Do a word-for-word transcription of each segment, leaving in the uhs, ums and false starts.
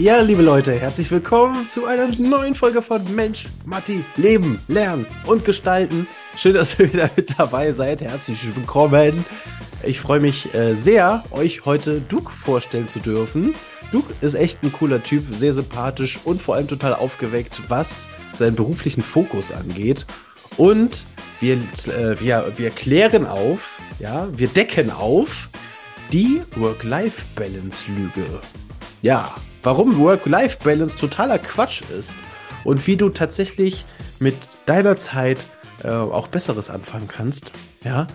Ja, liebe Leute, herzlich willkommen zu einer neuen Folge von Mensch, Matti, Leben, Lernen und Gestalten. Schön, dass ihr wieder mit dabei seid. Herzlich willkommen. Ich freue mich äh, sehr, euch heute Duc vorstellen zu dürfen. Duc ist echt ein cooler Typ, sehr sympathisch und vor allem total aufgeweckt, was seinen beruflichen Fokus angeht. Und wir, äh, wir, wir klären auf, ja, wir decken auf die Work-Life-Balance-Lüge. Ja, warum Work-Life-Balance totaler Quatsch ist und wie du tatsächlich mit deiner Zeit äh, auch Besseres anfangen kannst, ja,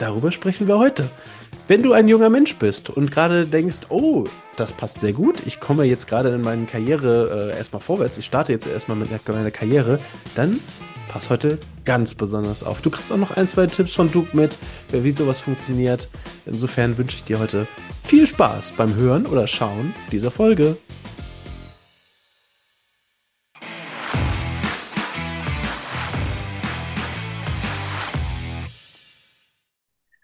darüber sprechen wir heute. Wenn du ein junger Mensch bist und gerade denkst, oh, das passt sehr gut, ich komme jetzt gerade in meine Karriere äh, erstmal vorwärts, ich starte jetzt erstmal mit meiner Karriere, dann pass heute ganz besonders auf. Du kriegst auch noch ein, zwei Tipps von Duc mit, wie sowas funktioniert. Insofern wünsche ich dir heute viel Spaß beim Hören oder Schauen dieser Folge.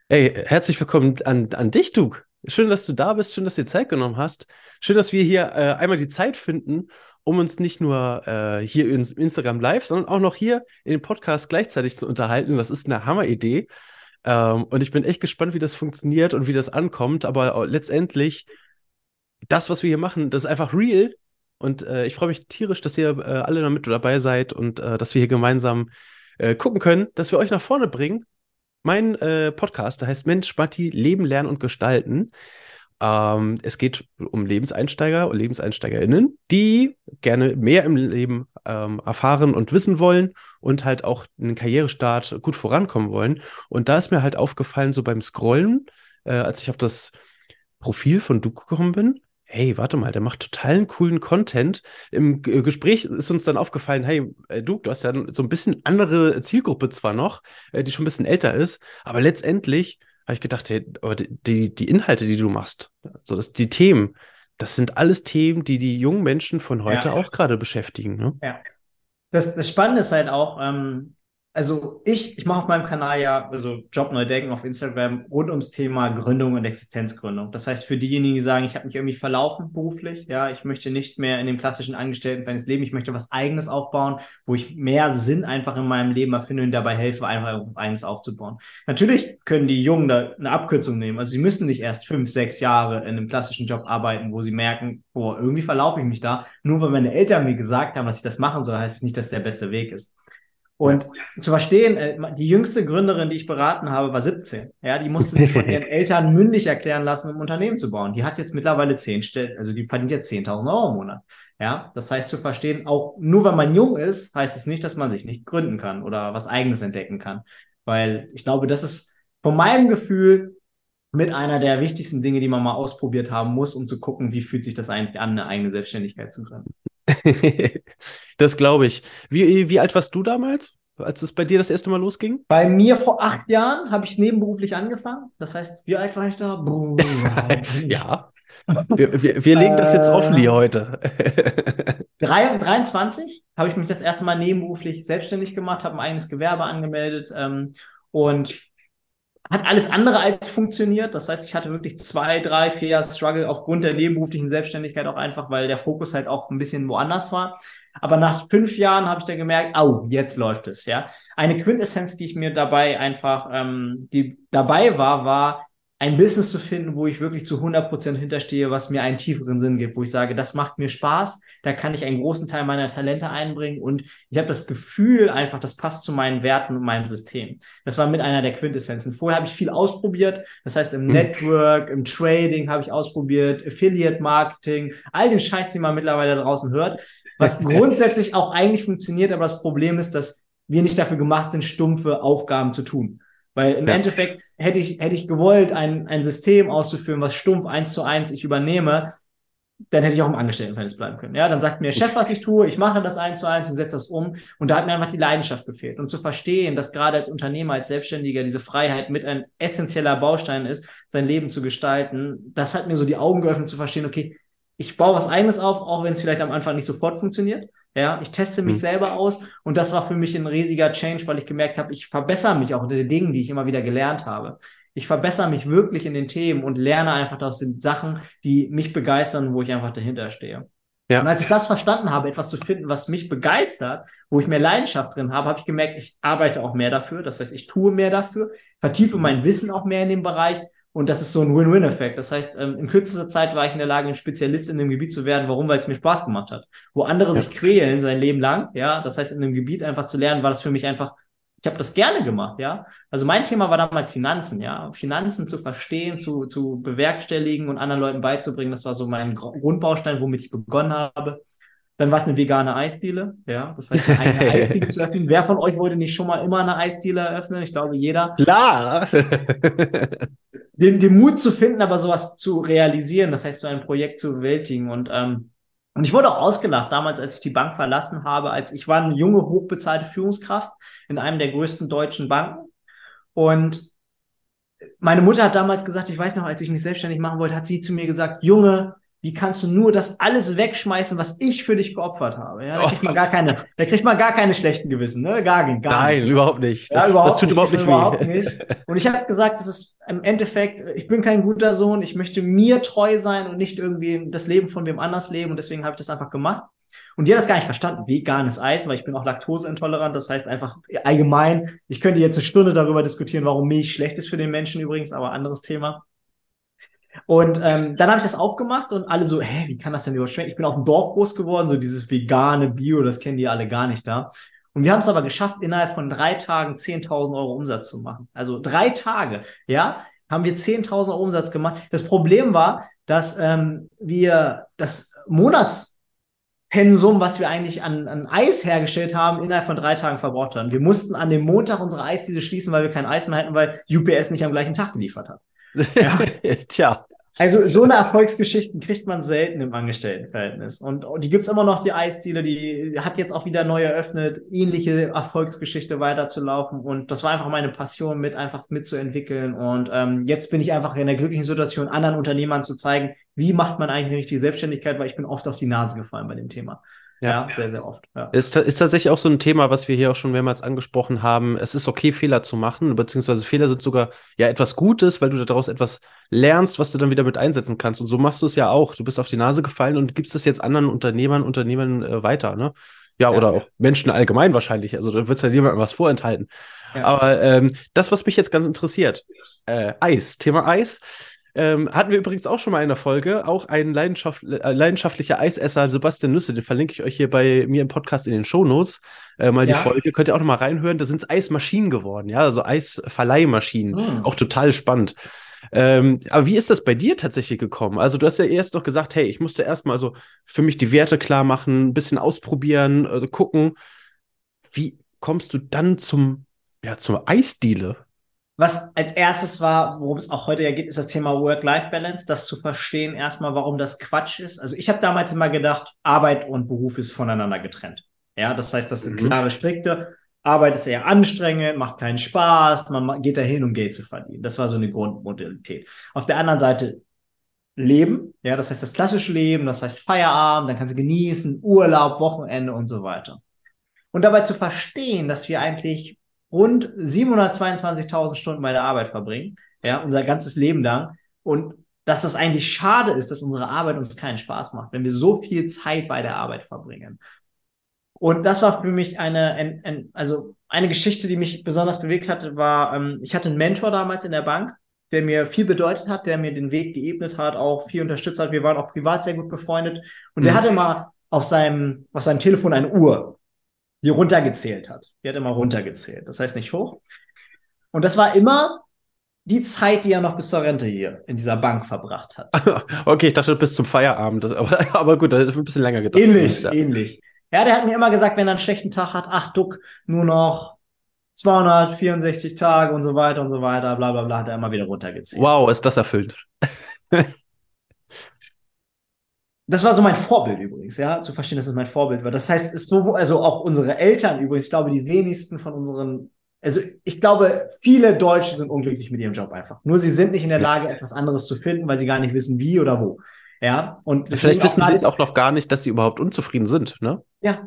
Hey, herzlich willkommen an, an dich, Duc. Schön, dass du da bist, schön, dass du dir Zeit genommen hast. Schön, dass wir hier äh, einmal die Zeit finden, um uns nicht nur äh, hier in Instagram Live, sondern auch noch hier in den Podcast gleichzeitig zu unterhalten. Das ist eine Hammeridee. Ähm, und ich bin echt gespannt, wie das funktioniert und wie das ankommt. Aber letztendlich, das, was wir hier machen, das ist einfach real. Und äh, ich freue mich tierisch, dass ihr äh, alle damit dabei seid und äh, dass wir hier gemeinsam äh, gucken können, dass wir euch nach vorne bringen. Mein äh, Podcast, der heißt Mensch, Matti, Leben, Lernen und Gestalten. Ähm, es geht um Lebenseinsteiger und LebenseinsteigerInnen, die gerne mehr im Leben ähm, erfahren und wissen wollen und halt auch einen Karrierestart gut vorankommen wollen. Und da ist mir halt aufgefallen, so beim Scrollen, äh, als ich auf das Profil von Duc gekommen bin, hey, warte mal, der macht totalen coolen Content. Im G- Gespräch ist uns dann aufgefallen, hey, äh, Duc, du hast ja so ein bisschen andere Zielgruppe zwar noch, äh, die schon ein bisschen älter ist, aber letztendlich habe ich gedacht, hey, aber die, die Inhalte, die du machst, also das, die Themen, das sind alles Themen, die die jungen Menschen von heute ja, auch ja. gerade beschäftigen. Ne? Ja. Das, das Spannende ist halt auch, ähm, also ich, ich mache auf meinem Kanal ja, also Job neu denken auf Instagram, rund ums Thema Gründung und Existenzgründung. Das heißt, für diejenigen, die sagen, ich habe mich irgendwie verlaufen beruflich, ja, ich möchte nicht mehr in dem klassischen Angestelltenverhältnis leben, ich möchte was Eigenes aufbauen, wo ich mehr Sinn einfach in meinem Leben erfinde und dabei helfe, einfach was Eigenes aufzubauen. Natürlich können die Jungen da eine Abkürzung nehmen, also sie müssen nicht erst fünf, sechs Jahre in einem klassischen Job arbeiten, wo sie merken, boah, irgendwie verlaufe ich mich da. Nur weil meine Eltern mir gesagt haben, dass ich das machen soll, heißt es nicht, dass der beste Weg ist. Und zu verstehen, die jüngste Gründerin, die ich beraten habe, war siebzehn. Ja, die musste sich von ihren Eltern mündig erklären lassen, um ein Unternehmen zu bauen. Die hat jetzt mittlerweile zehn Stellen, also die verdient jetzt zehntausend Euro im Monat. Ja, das heißt zu verstehen, auch nur wenn man jung ist, heißt es nicht, dass man sich nicht gründen kann oder was Eigenes entdecken kann. Weil ich glaube, das ist von meinem Gefühl mit einer der wichtigsten Dinge, die man mal ausprobiert haben muss, um zu gucken, wie fühlt sich das eigentlich an, eine eigene Selbstständigkeit zu gründen. Das glaube ich. Wie, wie alt warst du damals, als es bei dir das erste Mal losging? Bei mir vor acht Jahren habe ich es nebenberuflich angefangen. Das heißt, wie alt war ich da? Ja. Wir, wir, wir legen das jetzt offen hier heute. dreiundzwanzig habe ich mich das erste Mal nebenberuflich selbstständig gemacht, habe ein eigenes Gewerbe angemeldet ähm, und hat alles andere als funktioniert. Das heißt, ich hatte wirklich zwei, drei, vier Jahre Struggle aufgrund der nebenberuflichen Selbstständigkeit auch einfach, weil der Fokus halt auch ein bisschen woanders war. Aber nach fünf Jahren habe ich dann gemerkt, au, jetzt läuft es, ja. Eine Quintessenz, die ich mir dabei einfach, ähm, die dabei war, war, ein Business zu finden, wo ich wirklich zu hundert Prozent hinterstehe, was mir einen tieferen Sinn gibt, wo ich sage, das macht mir Spaß, da kann ich einen großen Teil meiner Talente einbringen und ich habe das Gefühl einfach, das passt zu meinen Werten und meinem System. Das war mit einer der Quintessenzen. Vorher habe ich viel ausprobiert, das heißt im Network, im Trading habe ich ausprobiert, Affiliate-Marketing, all den Scheiß, den man mittlerweile draußen hört, was grundsätzlich auch eigentlich funktioniert, aber das Problem ist, dass wir nicht dafür gemacht sind, stumpfe Aufgaben zu tun. Weil im ja. Endeffekt hätte ich, hätte ich gewollt, ein, ein System auszuführen, was stumpf eins zu eins ich übernehme, dann hätte ich auch im Angestelltenverhältnis bleiben können. Ja, dann sagt mir der Chef, was ich tue, ich mache das eins zu eins und setze das um. Und da hat mir einfach die Leidenschaft gefehlt. Und zu verstehen, dass gerade als Unternehmer, als Selbstständiger diese Freiheit mit ein essentieller Baustein ist, sein Leben zu gestalten, das hat mir so die Augen geöffnet, zu verstehen, okay, ich baue was Eigenes auf, auch wenn es vielleicht am Anfang nicht sofort funktioniert. Ja, ich teste mich mhm. selber aus und das war für mich ein riesiger Change, weil ich gemerkt habe, ich verbessere mich auch in den Dingen, die ich immer wieder gelernt habe. Ich verbessere mich wirklich in den Themen und lerne einfach aus den Sachen, die mich begeistern, wo ich einfach dahinter stehe. Ja. Und als ich das verstanden habe, etwas zu finden, was mich begeistert, wo ich mehr Leidenschaft drin habe, habe ich gemerkt, ich arbeite auch mehr dafür. Das heißt, ich tue mehr dafür, vertiefe mein Wissen auch mehr in dem Bereich. Und das ist so ein Win-Win-Effekt. Das heißt, in kürzester Zeit war ich in der Lage, ein Spezialist in dem Gebiet zu werden. Warum? Weil es mir Spaß gemacht hat. Wo andere ja. sich quälen sein Leben lang, ja. Das heißt, in dem Gebiet einfach zu lernen, war das für mich einfach, ich habe das gerne gemacht, ja. Also mein Thema war damals Finanzen, ja. Finanzen zu verstehen, zu, zu bewerkstelligen und anderen Leuten beizubringen. Das war so mein Grundbaustein, womit ich begonnen habe. Dann war es eine vegane Eisdiele, ja. Das heißt, eine Eisdiele zu öffnen. Wer von euch wollte nicht schon mal immer eine Eisdiele eröffnen? Ich glaube, jeder. Klar! den, den Mut zu finden, aber sowas zu realisieren. Das heißt, so ein Projekt zu bewältigen und, ähm, Und ich wurde auch ausgelacht damals, als ich die Bank verlassen habe, als ich war eine junge, hochbezahlte Führungskraft in einem der größten deutschen Banken. Und meine Mutter hat damals gesagt, ich weiß noch, als ich mich selbstständig machen wollte, hat sie zu mir gesagt, Junge, wie kannst du nur das alles wegschmeißen, was ich für dich geopfert habe? Ja, da kriegt man gar keine, da kriegt man gar keine schlechten Gewissen, ne? Gar, gar Nein, nicht. überhaupt nicht. Das, ja, überhaupt das tut nicht, überhaupt nicht weh. Überhaupt nicht. Und ich habe gesagt, das ist im Endeffekt, ich bin kein guter Sohn, ich möchte mir treu sein und nicht irgendwie das Leben von wem anders leben, und deswegen habe ich das einfach gemacht. Und die hat das gar nicht verstanden, veganes Eis, weil ich bin auch laktoseintolerant, das heißt einfach allgemein, ich könnte jetzt eine Stunde darüber diskutieren, warum Milch schlecht ist für den Menschen übrigens, aber anderes Thema. Und ähm, dann habe ich das aufgemacht und alle so, hä, wie kann das denn überschwenken? Ich bin auf dem Dorf groß geworden, so dieses vegane Bio, das kennen die alle gar nicht da. Und wir haben es aber geschafft, innerhalb von drei Tagen zehntausend Euro Umsatz zu machen. Also drei Tage, ja, haben wir zehntausend Euro Umsatz gemacht. Das Problem war, dass ähm, wir das Monatspensum, was wir eigentlich an, an Eis hergestellt haben, innerhalb von drei Tagen verbraucht haben. Wir mussten an dem Montag unsere Eisdiele schließen, weil wir kein Eis mehr hatten, weil U P S nicht am gleichen Tag geliefert hat. Ja. Tja. Also so eine Erfolgsgeschichten kriegt man selten im Angestelltenverhältnis. Und die gibt's immer noch, die Eisdiele, die hat jetzt auch wieder neu eröffnet, ähnliche Erfolgsgeschichte weiterzulaufen. Und das war einfach meine Passion, mit einfach mitzuentwickeln. Und ähm, jetzt bin ich einfach in der glücklichen Situation, anderen Unternehmern zu zeigen, wie macht man eigentlich eine richtige Selbstständigkeit, weil ich bin oft auf die Nase gefallen bei dem Thema. Ja, ja, sehr, sehr oft. Ja. Ist, ist tatsächlich auch so ein Thema, was wir hier auch schon mehrmals angesprochen haben. Es ist okay, Fehler zu machen, beziehungsweise Fehler sind sogar ja etwas Gutes, weil du daraus etwas lernst, was du dann wieder mit einsetzen kannst. Und so machst du es ja auch. Du bist auf die Nase gefallen und gibst es jetzt anderen Unternehmern, Unternehmern äh, weiter, ne? Ja, ja, oder auch Menschen allgemein wahrscheinlich. Also da wird es ja niemandem was vorenthalten. Ja. Aber ähm, das, was mich jetzt ganz interessiert, äh, Eis, Thema Eis. Ähm, hatten wir übrigens auch schon mal in der Folge, auch ein Leidenschaft, äh, leidenschaftlicher Eisesser, Sebastian Nüsse, den verlinke ich euch hier bei mir im Podcast in den Shownotes, äh, mal ja. die Folge, könnt ihr auch nochmal reinhören, da sind es Eismaschinen geworden, ja, also Eisverleihmaschinen, mhm. auch total spannend. Ähm, aber wie ist das bei dir tatsächlich gekommen? Also du hast ja erst noch gesagt, hey, ich musste erstmal so für mich die Werte klar machen, ein bisschen ausprobieren, also gucken, wie kommst du dann zum, ja, zur Eisdiele? Was als erstes war, worum es auch heute ja geht, ist das Thema Work-Life-Balance, das zu verstehen erstmal, warum das Quatsch ist. Also ich habe damals immer gedacht, Arbeit und Beruf ist voneinander getrennt. Ja, das heißt, das sind klare, strikte. Arbeit ist eher anstrengend, macht keinen Spaß, man geht dahin, um Geld zu verdienen. Das war so eine Grundmodalität. Auf der anderen Seite Leben, ja, das heißt das klassische Leben, das heißt Feierabend, dann kannst du genießen, Urlaub, Wochenende und so weiter. Und dabei zu verstehen, dass wir eigentlich rund siebenhundertzweiundzwanzigtausend Stunden bei der Arbeit verbringen, ja, unser ganzes Leben lang, und dass das eigentlich schade ist, dass unsere Arbeit uns keinen Spaß macht, wenn wir so viel Zeit bei der Arbeit verbringen. Und das war für mich eine, ein, ein, also eine Geschichte, die mich besonders bewegt hatte, war, ähm, ich hatte einen Mentor damals in der Bank, der mir viel bedeutet hat, der mir den Weg geebnet hat, auch viel unterstützt hat. Wir waren auch privat sehr gut befreundet, und mhm. der hatte mal auf seinem, auf seinem Telefon eine Uhr, die runtergezählt hat. Die hat immer runtergezählt. Das heißt nicht hoch. Und das war immer die Zeit, die er noch bis zur Rente hier in dieser Bank verbracht hat. Okay, ich dachte bis zum Feierabend. Das, aber, aber gut, das hat ein bisschen länger gedauert. Ähnlich, ähnlich. Ja, der hat mir immer gesagt, wenn er einen schlechten Tag hat, ach Duck, nur noch zweihundertvierundsechzig Tage und so weiter und so weiter, bla bla bla, hat er immer wieder runtergezählt. Wow, ist das erfüllend. Das war so mein Vorbild übrigens, ja, zu verstehen, dass es mein Vorbild war. Das heißt, es so, also auch unsere Eltern übrigens, ich glaube, die wenigsten von unseren, also ich glaube, viele Deutsche sind unglücklich mit ihrem Job einfach. Nur sie sind nicht in der Lage, etwas anderes zu finden, weil sie gar nicht wissen, wie oder wo. Ja, und vielleicht wissen sie es auch noch gar nicht, dass sie überhaupt unzufrieden sind, ne? Ja,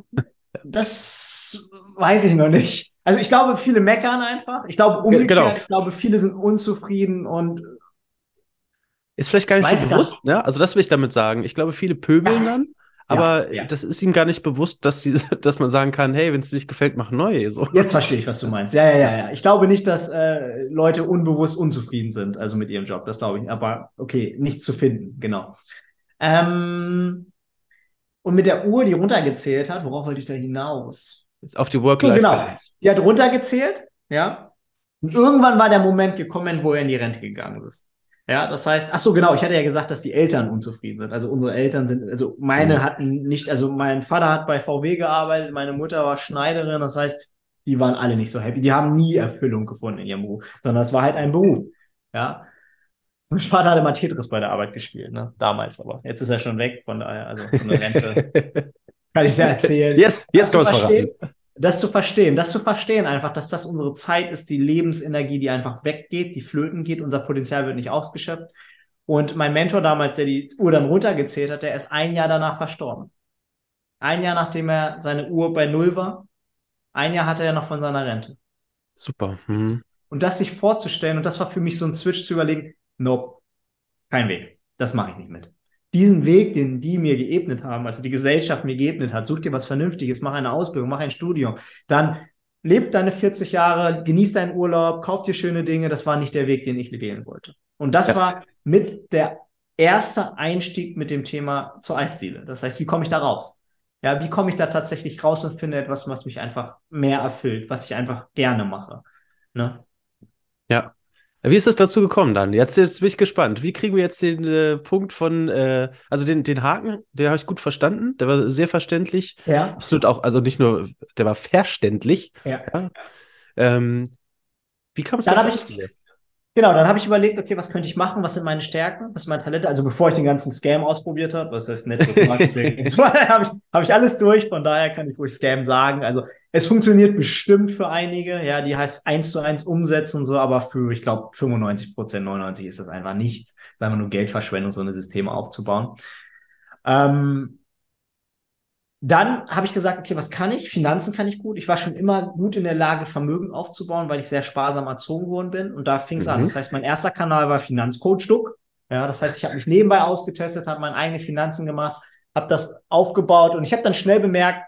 das weiß ich noch nicht. Also ich glaube, viele meckern einfach. Ich glaube, umgekehrt, genau. Ich glaube, viele sind unzufrieden und ist vielleicht gar nicht so bewusst, ne? Also das will ich damit sagen. Ich glaube, viele pöbeln dann, Aber ja, ja. das ist ihm gar nicht bewusst, dass, die, dass man sagen kann, hey, wenn es dir nicht gefällt, mach neu. So. Jetzt verstehe ich, was du meinst. Ja, ja, ja, ja. Ich glaube nicht, dass äh, Leute unbewusst unzufrieden sind, also mit ihrem Job. Das glaube ich nicht. Aber okay, nichts zu finden, genau. Ähm, und mit der Uhr, die runtergezählt hat, worauf wollte ich da hinaus? Jetzt auf die Work-Life-Balance. Genau, die hat runtergezählt, ja. Und irgendwann war der Moment gekommen, wo er in die Rente gegangen ist. Ja, das heißt, ach so, genau, ich hatte ja gesagt, dass die Eltern unzufrieden sind. Also unsere Eltern sind, also meine hatten nicht, also mein Vater hat bei V W gearbeitet, meine Mutter war Schneiderin, das heißt, die waren alle nicht so happy. Die haben nie Erfüllung gefunden in ihrem Beruf, sondern es war halt ein Beruf, ja. Mein Vater hatte mal Tetris bei der Arbeit gespielt, ne, damals aber. Jetzt ist er schon weg, von daher, also von der Rente. Kann ich ja erzählen. Jetzt, jetzt kommt es verstehen. Das zu verstehen, das zu verstehen einfach, dass das unsere Zeit ist, die Lebensenergie, die einfach weggeht, die flöten geht, unser Potenzial wird nicht ausgeschöpft. Und mein Mentor damals, der die Uhr dann runtergezählt hat, der ist ein Jahr danach verstorben. Ein Jahr, nachdem er seine Uhr bei Null war, ein Jahr hatte er noch von seiner Rente. Super. Mhm. Und das sich vorzustellen, und das war für mich so ein Switch zu überlegen, nope, kein Weg, das mache ich nicht mit. Diesen Weg, den die mir geebnet haben, also die Gesellschaft mir geebnet hat, such dir was Vernünftiges, mach eine Ausbildung, mach ein Studium, dann leb deine vierzig Jahre, genieß deinen Urlaub, kauf dir schöne Dinge, das war nicht der Weg, den ich wählen wollte. Und das ja. war mit der erste Einstieg mit dem Thema zur Eisdiele. Das heißt, wie komme ich da raus? Ja, wie komme ich da tatsächlich raus und finde etwas, was mich einfach mehr erfüllt, was ich einfach gerne mache. Ne? Ja. Wie ist es dazu gekommen dann? Jetzt, jetzt bin ich gespannt. Wie kriegen wir jetzt den äh, Punkt von, äh, also den, den Haken, den habe ich gut verstanden, der war sehr verständlich. Ja. Absolut auch, also nicht nur, der war verständlich. Ja. Ja. Ähm, wie kam es dazu? Genau, dann habe ich überlegt, okay, was könnte ich machen, was sind meine Stärken, was sind meine Talente, also bevor ich den ganzen Scam ausprobiert habe, was heißt Network Marketing, so, habe ich, hab ich alles durch, von daher kann ich ruhig Scam sagen, also es funktioniert bestimmt für einige, ja, die heißt eins zu eins umsetzen und so, aber für, ich glaube, fünfundneunzig Prozent, neunundneunzig Prozent ist das einfach nichts, das ist einfach nur Geldverschwendung, so eine Systeme aufzubauen. Ähm, Dann habe ich gesagt, okay, was kann ich? Finanzen kann ich gut. Ich war schon immer gut in der Lage, Vermögen aufzubauen, weil ich sehr sparsam erzogen worden bin. Und da fing es mhm. an. Das heißt, mein erster Kanal war Finanzcoach Duc. Ja, das heißt, ich habe mich nebenbei ausgetestet, habe meine eigenen Finanzen gemacht, habe das aufgebaut. Und ich habe dann schnell bemerkt,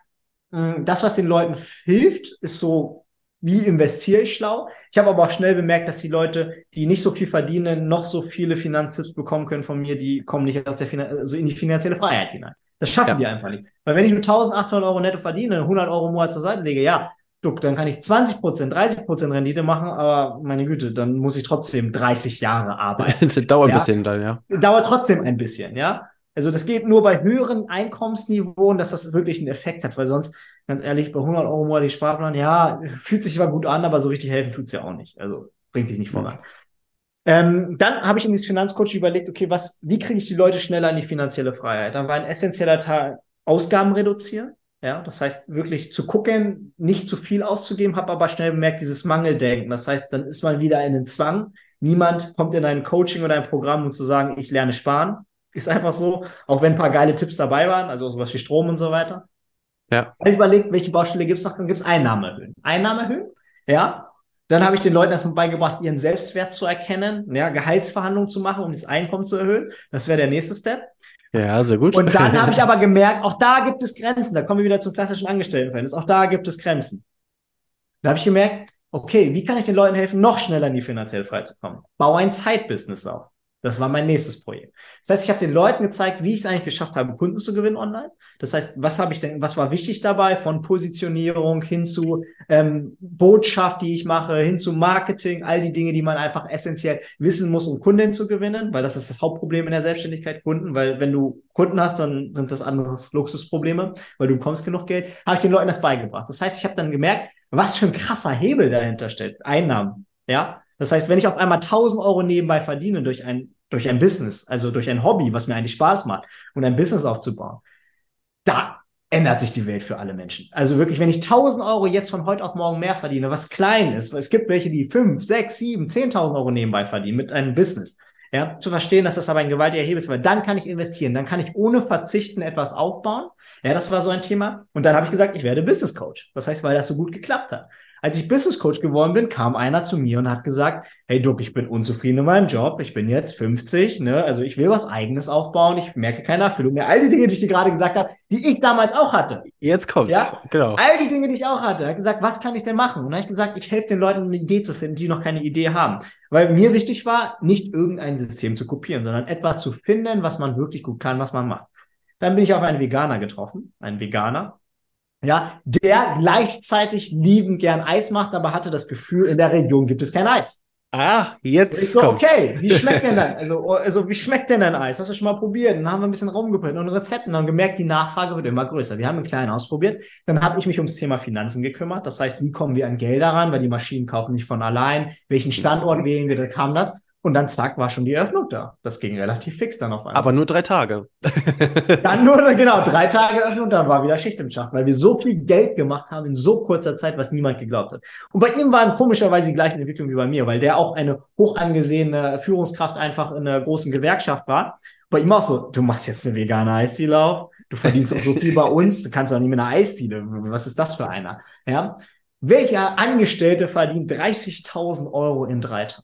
mh, das, was den Leuten hilft, ist so, wie investiere ich schlau? Ich habe aber auch schnell bemerkt, dass die Leute, die nicht so viel verdienen, noch so viele Finanztipps bekommen können von mir, die kommen nicht aus der Finan- also in die finanzielle Freiheit hinein. Das schaffen ja. die einfach nicht. Weil wenn ich nur eintausendachthundert Euro netto verdiene, hundert Euro im Monat zur Seite lege, ja, duck, dann kann ich zwanzig Prozent, dreißig Prozent Rendite machen, aber meine Güte, dann muss ich trotzdem dreißig Jahre arbeiten. Das dauert ja. ein bisschen dann, ja. Dauert trotzdem ein bisschen, ja. Also das geht nur bei höheren Einkommensniveauen, dass das wirklich einen Effekt hat, weil sonst, ganz ehrlich, bei hundert Euro im Monat die Sparplan, ja, fühlt sich zwar gut an, aber so richtig helfen tut's ja auch nicht. Also bringt dich nicht voran. Mhm. Ähm, dann habe ich in dieses Finanzcoach überlegt, okay, was, wie kriege ich die Leute schneller in die finanzielle Freiheit? Dann war ein essentieller Teil, Ausgaben reduzieren, ja, das heißt wirklich zu gucken, nicht zu viel auszugeben, habe aber schnell bemerkt, dieses Mangeldenken, das heißt, dann ist man wieder in den Zwang, niemand kommt in ein Coaching oder ein Programm, um zu sagen, ich lerne sparen, ist einfach so, auch wenn ein paar geile Tipps dabei waren, also sowas wie Strom und so weiter. Ja. Habe ich überlegt, welche Baustelle gibt es noch, dann gibt es Einnahmen erhöhen. Einnahmen erhöhen, ja. Dann habe ich den Leuten erstmal beigebracht, ihren Selbstwert zu erkennen, ja, Gehaltsverhandlungen zu machen, um das Einkommen zu erhöhen. Das wäre der nächste Step. Ja, sehr gut. Und dann habe ich aber gemerkt, auch da gibt es Grenzen. Da kommen wir wieder zum klassischen Angestelltenverhältnis. Auch da gibt es Grenzen. Da habe ich gemerkt, okay, wie kann ich den Leuten helfen, noch schneller in die finanzielle Freiheit zu kommen? Bau ein Side-Business auf. Das war mein nächstes Projekt. Das heißt, ich habe den Leuten gezeigt, wie ich es eigentlich geschafft habe, Kunden zu gewinnen online. Das heißt, was habe ich denn, was war wichtig dabei? Von Positionierung hin zu ähm, Botschaft, die ich mache, hin zu Marketing, all die Dinge, die man einfach essentiell wissen muss, um Kunden zu gewinnen, weil das ist das Hauptproblem in der Selbstständigkeit, Kunden, weil wenn du Kunden hast, dann sind das andere Luxusprobleme, weil du bekommst genug Geld. Habe ich den Leuten das beigebracht. Das heißt, ich habe dann gemerkt, was für ein krasser Hebel dahinter steht. Einnahmen, ja. Das heißt, wenn ich auf einmal tausend Euro nebenbei verdiene durch ein durch ein Business, also durch ein Hobby, was mir eigentlich Spaß macht, und ein Business aufzubauen, da ändert sich die Welt für alle Menschen. Also wirklich, wenn ich tausend Euro jetzt von heute auf morgen mehr verdiene, was klein ist, weil es gibt welche, die fünf, sechs, sieben, zehntausend Euro nebenbei verdienen mit einem Business, ja, zu verstehen, dass das aber ein gewaltiger Hebel ist, weil dann kann ich investieren, dann kann ich ohne Verzichten etwas aufbauen, ja, das war so ein Thema, und dann habe ich gesagt, ich werde Business Coach, das heißt, weil das so gut geklappt hat. Als ich Business Coach geworden bin, kam einer zu mir und hat gesagt, hey Duc, ich bin unzufrieden in meinem Job, ich bin jetzt fünfzig, ne? Also ich will was Eigenes aufbauen, ich merke keine Erfüllung mehr. All die Dinge, die ich dir gerade gesagt habe, die ich damals auch hatte. Jetzt kommt's, ja? Genau. All die Dinge, die ich auch hatte. Er hat gesagt, was kann ich denn machen? Und dann habe ich gesagt, ich helfe den Leuten, eine Idee zu finden, die noch keine Idee haben. Weil mir wichtig war, nicht irgendein System zu kopieren, sondern etwas zu finden, was man wirklich gut kann, was man macht. Dann bin ich auf einen Veganer getroffen, einen Veganer, ja, der gleichzeitig liebend gern Eis macht, aber hatte das Gefühl, in der Region gibt es kein Eis. Ah, jetzt ich so, kommt. Okay, wie schmeckt denn dann? Also, also, wie schmeckt denn dein Eis? Hast du schon mal probiert? Dann haben wir ein bisschen rumgepinnt und Rezepten und gemerkt, die Nachfrage wird immer größer. Wir haben einen kleinen ausprobiert. Dann habe ich mich ums Thema Finanzen gekümmert. Das heißt, wie kommen wir an Gelder ran? Weil die Maschinen kaufen nicht von allein. Welchen Standort wählen wir? Da kam das. Und dann zack, war schon die Eröffnung da. Das ging relativ fix dann auf einmal. Aber nur drei Tage. Dann nur, genau, drei Tage Eröffnung, dann war wieder Schicht im Schacht, weil wir so viel Geld gemacht haben in so kurzer Zeit, was niemand geglaubt hat. Und bei ihm waren komischerweise die gleichen Entwicklungen wie bei mir, weil der auch eine hoch angesehene Führungskraft einfach in einer großen Gewerkschaft war. Bei ihm auch so, du machst jetzt einen veganen Eisdiele auf, du verdienst auch so viel bei uns, du kannst auch nicht mehr eine Eisdiele, was ist das für einer? Ja? Welcher Angestellte verdient dreißigtausend Euro in drei Tagen?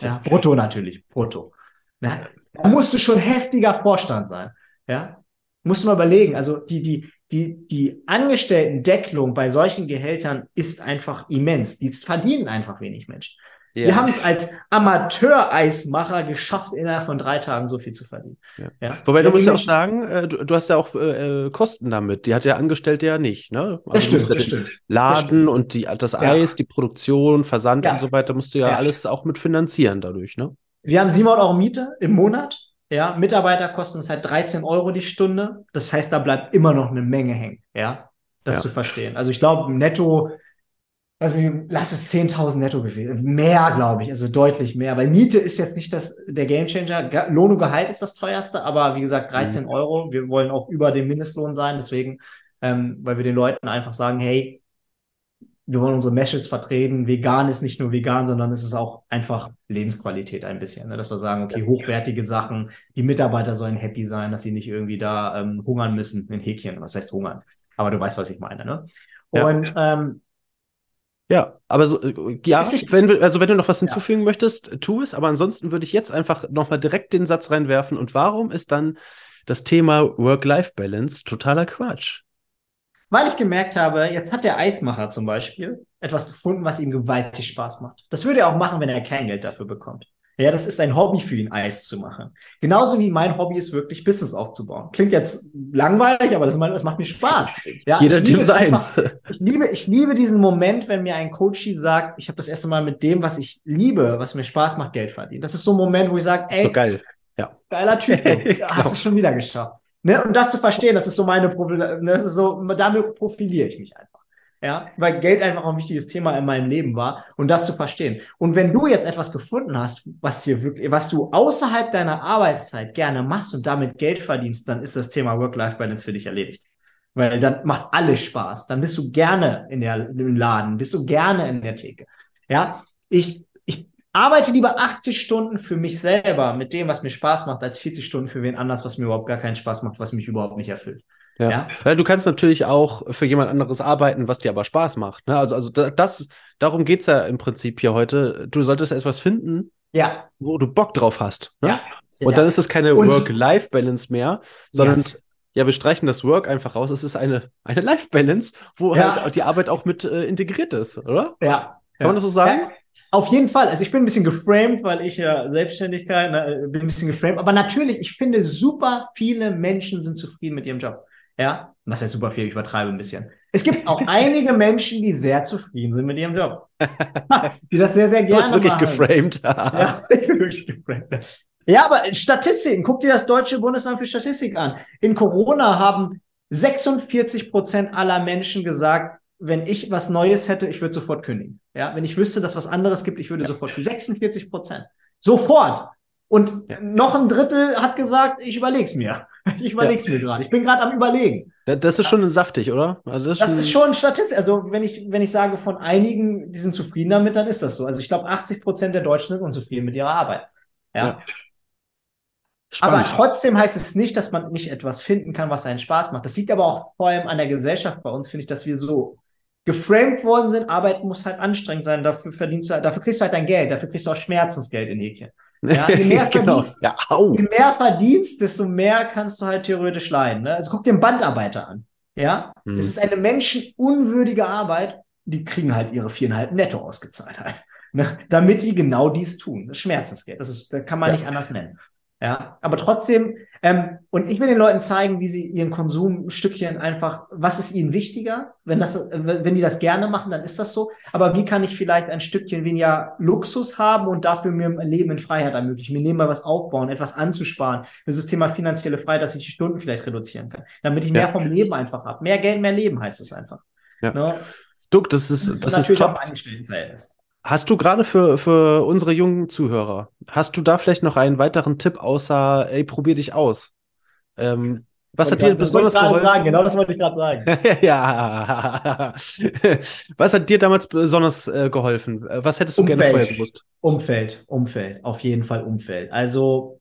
Ja, brutto natürlich, brutto. Ja, da musst du schon heftiger Vorstand sein. Ja, musst du mal überlegen. Also die, die, die, die Angestellten-Deckelung bei solchen Gehältern ist einfach immens. Die verdienen einfach wenig Menschen. Ja. Wir haben es als Amateur-Eismacher geschafft, innerhalb von drei Tagen so viel zu verdienen. Ja. Ja. Wobei, du musst ja auch sagen, äh, du, du hast ja auch äh, Kosten damit. Die hat der Angestellte ja nicht. Ne? Also das stimmt, das stimmt. Laden das stimmt. und die, das Eis, ja. die Produktion, Versand ja. und so weiter, musst du ja, ja alles auch mit finanzieren dadurch. Ne? Wir haben siebenhundert Euro Miete im Monat. Ja? Mitarbeiter kosten uns halt dreizehn Euro die Stunde. Das heißt, da bleibt immer noch eine Menge hängen. Ja, Das ja. zu verstehen. Also ich glaube, netto... Also lass es zehntausend netto gewesen. Mehr, glaube ich, also deutlich mehr. Weil Miete ist jetzt nicht das der Gamechanger. Lohn und Gehalt ist das teuerste, aber wie gesagt, dreizehn mhm. Euro. Wir wollen auch über dem Mindestlohn sein, deswegen, ähm, weil wir den Leuten einfach sagen, hey, wir wollen unsere Messages vertreten. Vegan ist nicht nur vegan, sondern es ist auch einfach Lebensqualität ein bisschen. Ne? Dass wir sagen, okay, hochwertige Sachen, die Mitarbeiter sollen happy sein, dass sie nicht irgendwie da ähm, hungern müssen. Ein Häkchen, was heißt hungern? Aber du weißt, was ich meine, ne? Und ja. ähm, Ja, aber so, ja, wenn du, also wenn du noch was hinzufügen ja. möchtest, tu es. Aber ansonsten würde ich jetzt einfach nochmal direkt den Satz reinwerfen. Und warum ist dann das Thema Work-Life-Balance totaler Quatsch? Weil ich gemerkt habe, jetzt hat der Eismacher zum Beispiel etwas gefunden, was ihm gewaltig Spaß macht. Das würde er auch machen, wenn er kein Geld dafür bekommt. Ja, das ist ein Hobby für ihn, Eis zu machen. Genauso wie mein Hobby ist, wirklich Business aufzubauen. Klingt jetzt langweilig, aber das, das macht mir Spaß. Ja, Jeder Team seins. Ich liebe, ich liebe diesen Moment, wenn mir ein Coachie sagt, ich habe das erste Mal mit dem, was ich liebe, was mir Spaß macht, Geld verdient. Das ist so ein Moment, wo ich sage, ey, so geil. Ja. geiler Typ, du, hast es schon wieder geschafft. Ne? Und das zu verstehen, das ist so meine Profil, das ist so, damit profiliere ich mich einfach. Ja, weil Geld einfach ein wichtiges Thema in meinem Leben war und das zu verstehen. Und wenn du jetzt etwas gefunden hast, was dir wirklich, was du außerhalb deiner Arbeitszeit gerne machst und damit Geld verdienst, dann ist das Thema Work-Life-Balance für dich erledigt. Weil dann macht alles Spaß. Dann bist du gerne in der, im Laden, bist du gerne in der Theke. Ja, ich, ich arbeite lieber achtzig Stunden für mich selber mit dem, was mir Spaß macht, als vierzig Stunden für wen anders, was mir überhaupt gar keinen Spaß macht, was mich überhaupt nicht erfüllt. Ja. Ja. Ja, du kannst natürlich auch für jemand anderes arbeiten, was dir aber Spaß macht. Ne? Also, also das, darum geht es ja im Prinzip hier heute. Du solltest etwas finden, ja. wo du Bock drauf hast. Ne? Ja. Und ja. dann ist es keine Und Work-Life-Balance mehr, sondern yes. ja, wir streichen das Work einfach raus. Es ist eine, eine Life-Balance, wo ja. halt die Arbeit auch mit äh, integriert ist, oder? Ja. Kann ja. man das so sagen? Ja. Auf jeden Fall. Also ich bin ein bisschen geframed, weil ich ja Selbstständigkeit, ne, bin ein bisschen geframed. Aber natürlich, ich finde, super viele Menschen sind zufrieden mit ihrem Job. Ja, was heißt super viel, ich übertreibe ein bisschen. Es gibt auch einige Menschen, die sehr zufrieden sind mit ihrem Job. Die das sehr, sehr gerne machen. Du bist wirklich geframed. Ja, ich bin wirklich geframed. Ja, aber Statistiken, guck dir das Deutsche Bundesamt für Statistik an. In Corona haben sechsundvierzig Prozent aller Menschen gesagt, wenn ich was Neues hätte, ich würde sofort kündigen. Ja, wenn ich wüsste, dass was anderes gibt, ich würde ja. sofort kündigen. sechsundvierzig Prozent. Sofort. Und ja. noch ein Drittel hat gesagt, ich überleg's mir. Ich überleg's ja. mir gerade. Ich bin gerade am Überlegen. Das ist schon saftig, oder? Also das ist, das schon, ist schon statistisch. Also wenn ich, wenn ich sage, von einigen, die sind zufrieden damit, dann ist das so. Also ich glaube, achtzig Prozent der Deutschen sind unzufrieden mit ihrer Arbeit. Ja. ja. Spannend. Aber trotzdem heißt es nicht, dass man nicht etwas finden kann, was einen Spaß macht. Das liegt aber auch vor allem an der Gesellschaft bei uns, finde ich, dass wir so geframed worden sind, Arbeit muss halt anstrengend sein, dafür verdienst du, dafür kriegst du halt dein Geld, dafür kriegst du auch Schmerzensgeld in Häkchen. Ja, je mehr verdienst, genau. ja, je mehr verdienst, desto mehr kannst du halt theoretisch leiden. Ne? Also guck dir den Bandarbeiter an. Ja, hm. Es ist eine menschenunwürdige Arbeit, die kriegen halt ihre viereinhalb netto ausgezahlt halt. Ne? Damit die genau dies tun. Das Schmerzensgeld. Das ist, das kann man ja. nicht anders nennen. Ja, aber trotzdem, ähm, und ich will den Leuten zeigen, wie sie ihren Konsum ein Stückchen einfach, was ist ihnen wichtiger? Wenn das, wenn die das gerne machen, dann ist das so. Aber wie kann ich vielleicht ein Stückchen weniger Luxus haben und dafür mir ein Leben in Freiheit ermöglichen? Mir nebenbei was aufbauen, etwas anzusparen. Das ist das Thema finanzielle Freiheit, dass ich die Stunden vielleicht reduzieren kann. Damit ich ja. mehr vom Leben einfach habe. Mehr Geld, mehr Leben heißt es einfach. Ja. No? Duc, das ist, und das ist top. Hast du gerade für, für unsere jungen Zuhörer, hast du da vielleicht noch einen weiteren Tipp, außer, ey, probier dich aus? Ähm, was hat dir besonders geholfen? Sagen, genau das wollte ich gerade sagen. ja. Was hat dir damals besonders äh, geholfen? Was hättest du Umfeld. gerne vorher gewusst? Umfeld, Umfeld, auf jeden Fall Umfeld. Also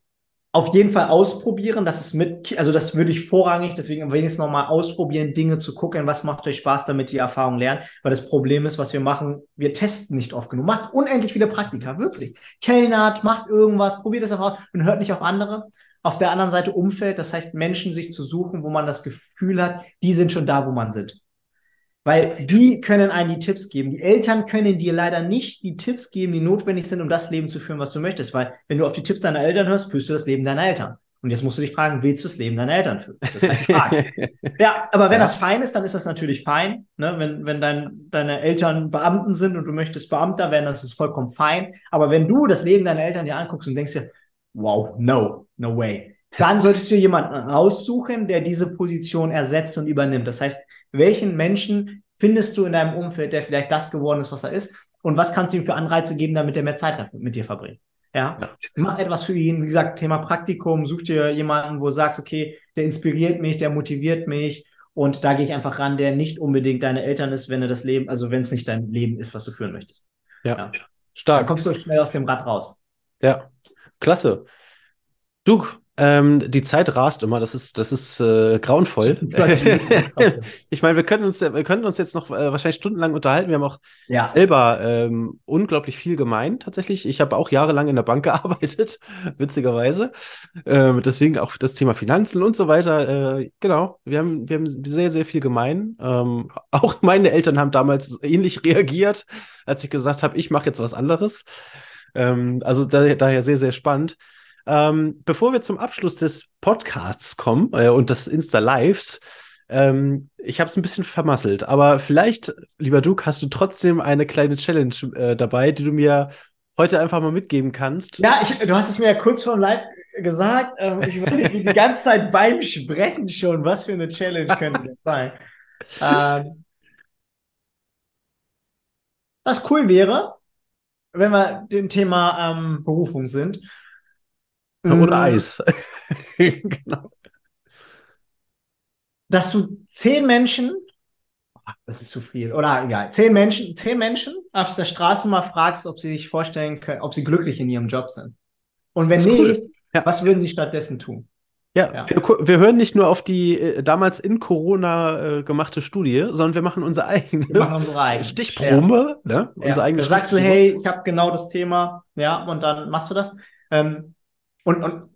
auf jeden Fall ausprobieren, das ist mit, also das würde ich vorrangig, deswegen wenigstens nochmal ausprobieren, Dinge zu gucken, was macht euch Spaß, damit die Erfahrung lernt, weil das Problem ist, was wir machen, wir testen nicht oft genug, macht unendlich viele Praktika, wirklich, kellnert, macht irgendwas, probiert es einfach aus und hört nicht auf andere, auf der anderen Seite Umfeld, das heißt Menschen sich zu suchen, wo man das Gefühl hat, die sind schon da, wo man sind. Weil die können einem die Tipps geben. Die Eltern können dir leider nicht die Tipps geben, die notwendig sind, um das Leben zu führen, was du möchtest. Weil wenn du auf die Tipps deiner Eltern hörst, führst du das Leben deiner Eltern. Und jetzt musst du dich fragen, willst du das Leben deiner Eltern führen? Das ist eine Frage. Ja, aber wenn ja. das fein ist, dann ist das natürlich fein. Ne? Wenn, wenn dein, deine Eltern Beamten sind und du möchtest Beamter werden, dann ist es vollkommen fein. Aber wenn du das Leben deiner Eltern dir anguckst und denkst dir, wow, no, no way. Dann solltest du jemanden raussuchen, der diese Position ersetzt und übernimmt. Das heißt, welchen Menschen findest du in deinem Umfeld, der vielleicht das geworden ist, was er ist? Und was kannst du ihm für Anreize geben, damit er mehr Zeit mit dir verbringt? Ja? Ja. Mach etwas für ihn. Wie gesagt, Thema Praktikum. Such dir jemanden, wo du sagst, okay, der inspiriert mich, der motiviert mich. Und da gehe ich einfach ran, der nicht unbedingt deine Eltern ist, wenn er das Leben, also wenn es nicht dein Leben ist, was du führen möchtest. Ja, ja. Stark. Dann kommst du schnell aus dem Rad raus. Ja, klasse. Duc. Ähm, die Zeit rast immer, das ist, das ist äh, grauenvoll. Ich meine, wir könnten uns, wir könnten uns jetzt noch äh, wahrscheinlich stundenlang unterhalten. Wir haben auch ja. selber ähm, unglaublich viel gemein tatsächlich. Ich habe auch jahrelang in der Bank gearbeitet, witzigerweise. Ähm, deswegen auch das Thema Finanzen und so weiter. Äh, genau, wir haben, wir haben sehr, sehr viel gemein. Ähm, auch meine Eltern haben damals ähnlich reagiert, als ich gesagt habe, ich mache jetzt was anderes. Ähm, also da, daher sehr, sehr spannend. Ähm, bevor wir zum Abschluss des Podcasts kommen äh, und des Insta-Lives, ähm, ich habe es ein bisschen vermasselt, aber vielleicht, lieber Duc, hast du trotzdem eine kleine Challenge äh, dabei, die du mir heute einfach mal mitgeben kannst. Ja, ich, du hast es mir ja kurz vor dem Live gesagt, ähm, ich wollte die ganze Zeit beim Sprechen schon, was für eine Challenge könnte das sein. Ähm, was cool wäre, wenn wir dem Thema ähm, Berufung sind, oder Eis. Genau. Dass du zehn Menschen, das ist zu viel, oder egal, zehn Menschen, zehn Menschen auf der Straße mal fragst, ob sie sich vorstellen können, ob sie glücklich in ihrem Job sind. Und wenn nicht, cool. ja. was würden sie stattdessen tun? Ja, ja. Wir, wir hören nicht nur auf die äh, damals in Corona äh, gemachte Studie, sondern wir machen unsere eigene, wir machen unsere eigene. Stichprobe. Ja. Ne? Ja. Unsere eigene da Stichprobe. Sagst du, hey, ich habe genau das Thema, ja, und dann machst du das. Ähm, Und, und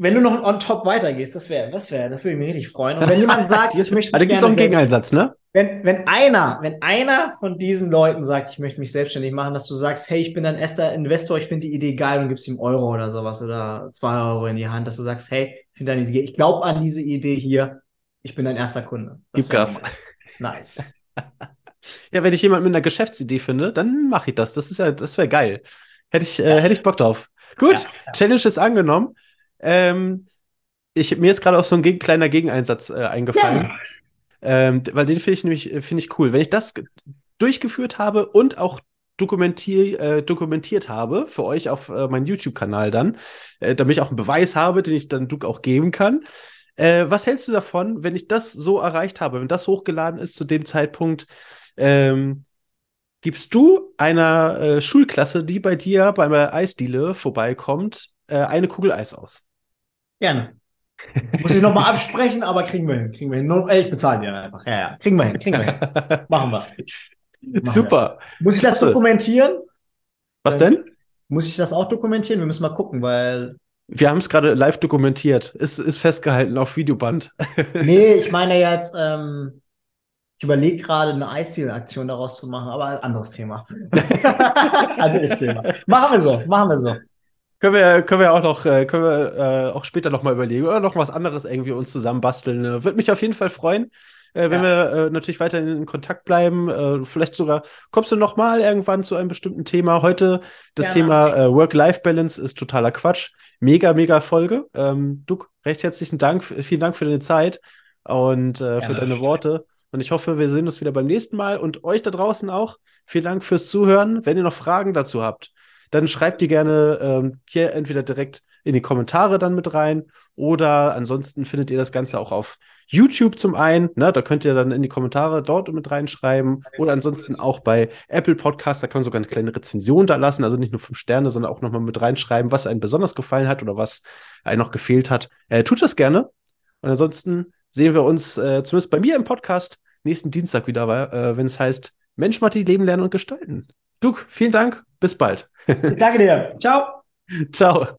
wenn du noch on top weitergehst, das wäre, das wäre, das würde ich mich richtig freuen. Und wenn jemand sagt, ich möchte mich also, gibt's auch einen Gegeneinsatz, ne? Wenn, wenn einer, wenn einer von diesen Leuten sagt, ich möchte mich selbstständig machen, dass du sagst, hey, ich bin ein erster Investor, ich finde die Idee geil und gibst ihm Euro oder sowas oder zwei Euro in die Hand, dass du sagst, hey, ich finde deine Idee, ich glaube an diese Idee hier, ich bin ein erster Kunde. Gib Gas. Nice. Ja, wenn ich jemanden mit einer Geschäftsidee finde, dann mache ich das. Das ist ja, das wäre geil. Hätte ich, äh, hätte ich Bock drauf. Gut, ja, ja. Challenge ist angenommen. Ähm, ich, mir ist gerade auch so ein geg- kleiner Gegeneinsatz äh, eingefallen. Ja. Ähm, weil den finde ich nämlich find ich cool. Wenn ich das g- durchgeführt habe und auch dokumentier- äh, dokumentiert habe für euch auf äh, meinem YouTube-Kanal dann, äh, damit ich auch einen Beweis habe, den ich dann Duc auch geben kann. Äh, was hältst du davon, wenn ich das so erreicht habe, wenn das hochgeladen ist zu dem Zeitpunkt, ähm, gibst du einer äh, Schulklasse, die bei dir bei einer Eisdiele vorbeikommt, äh, eine Kugel Eis aus? Gerne. Muss ich nochmal absprechen, aber kriegen wir hin, kriegen wir hin. null elf bezahlen wir einfach. Ja, ja, kriegen wir hin, kriegen wir hin. Machen wir. Machen Super. Wir Muss ich das dokumentieren? Was denn? Muss ich das auch dokumentieren? Wir müssen mal gucken, weil... Wir haben es gerade live dokumentiert. Ist, ist festgehalten auf Videoband. Nee, ich meine jetzt... Ähm Ich überlege gerade, eine Eisdielen-Aktion daraus zu machen, aber ein anderes Thema. anderes Thema. Machen wir so, machen wir so. Können wir, können wir auch noch, können wir äh, auch später nochmal überlegen oder noch was anderes irgendwie uns zusammenbasteln. Würde mich auf jeden Fall freuen, äh, wenn ja. wir äh, natürlich weiterhin in Kontakt bleiben. Äh, vielleicht sogar kommst du nochmal irgendwann zu einem bestimmten Thema. Heute das ja, Thema äh, Work-Life-Balance ist totaler Quatsch. Mega, mega Folge. Ähm, Duc, recht herzlichen Dank. Vielen Dank für deine Zeit und äh, für ja, deine Worte. Und ich hoffe, wir sehen uns wieder beim nächsten Mal. Und euch da draußen auch. Vielen Dank fürs Zuhören. Wenn ihr noch Fragen dazu habt, dann schreibt die gerne ähm, hier entweder direkt in die Kommentare dann mit rein oder ansonsten findet ihr das Ganze auch auf YouTube zum einen. Ne? Da könnt ihr dann in die Kommentare dort mit reinschreiben oder ansonsten auch bei Apple Podcasts. Da kann man sogar eine kleine Rezension da lassen. Also nicht nur fünf Sterne, sondern auch nochmal mit reinschreiben, was einem besonders gefallen hat oder was einem noch gefehlt hat. Äh, tut das gerne. Und ansonsten sehen wir uns äh, zumindest bei mir im Podcast nächsten Dienstag wieder, äh, wenn es heißt Mensch, Matti, Leben, Lernen und Gestalten. Duc, vielen Dank, bis bald. Danke dir. Ciao. Ciao.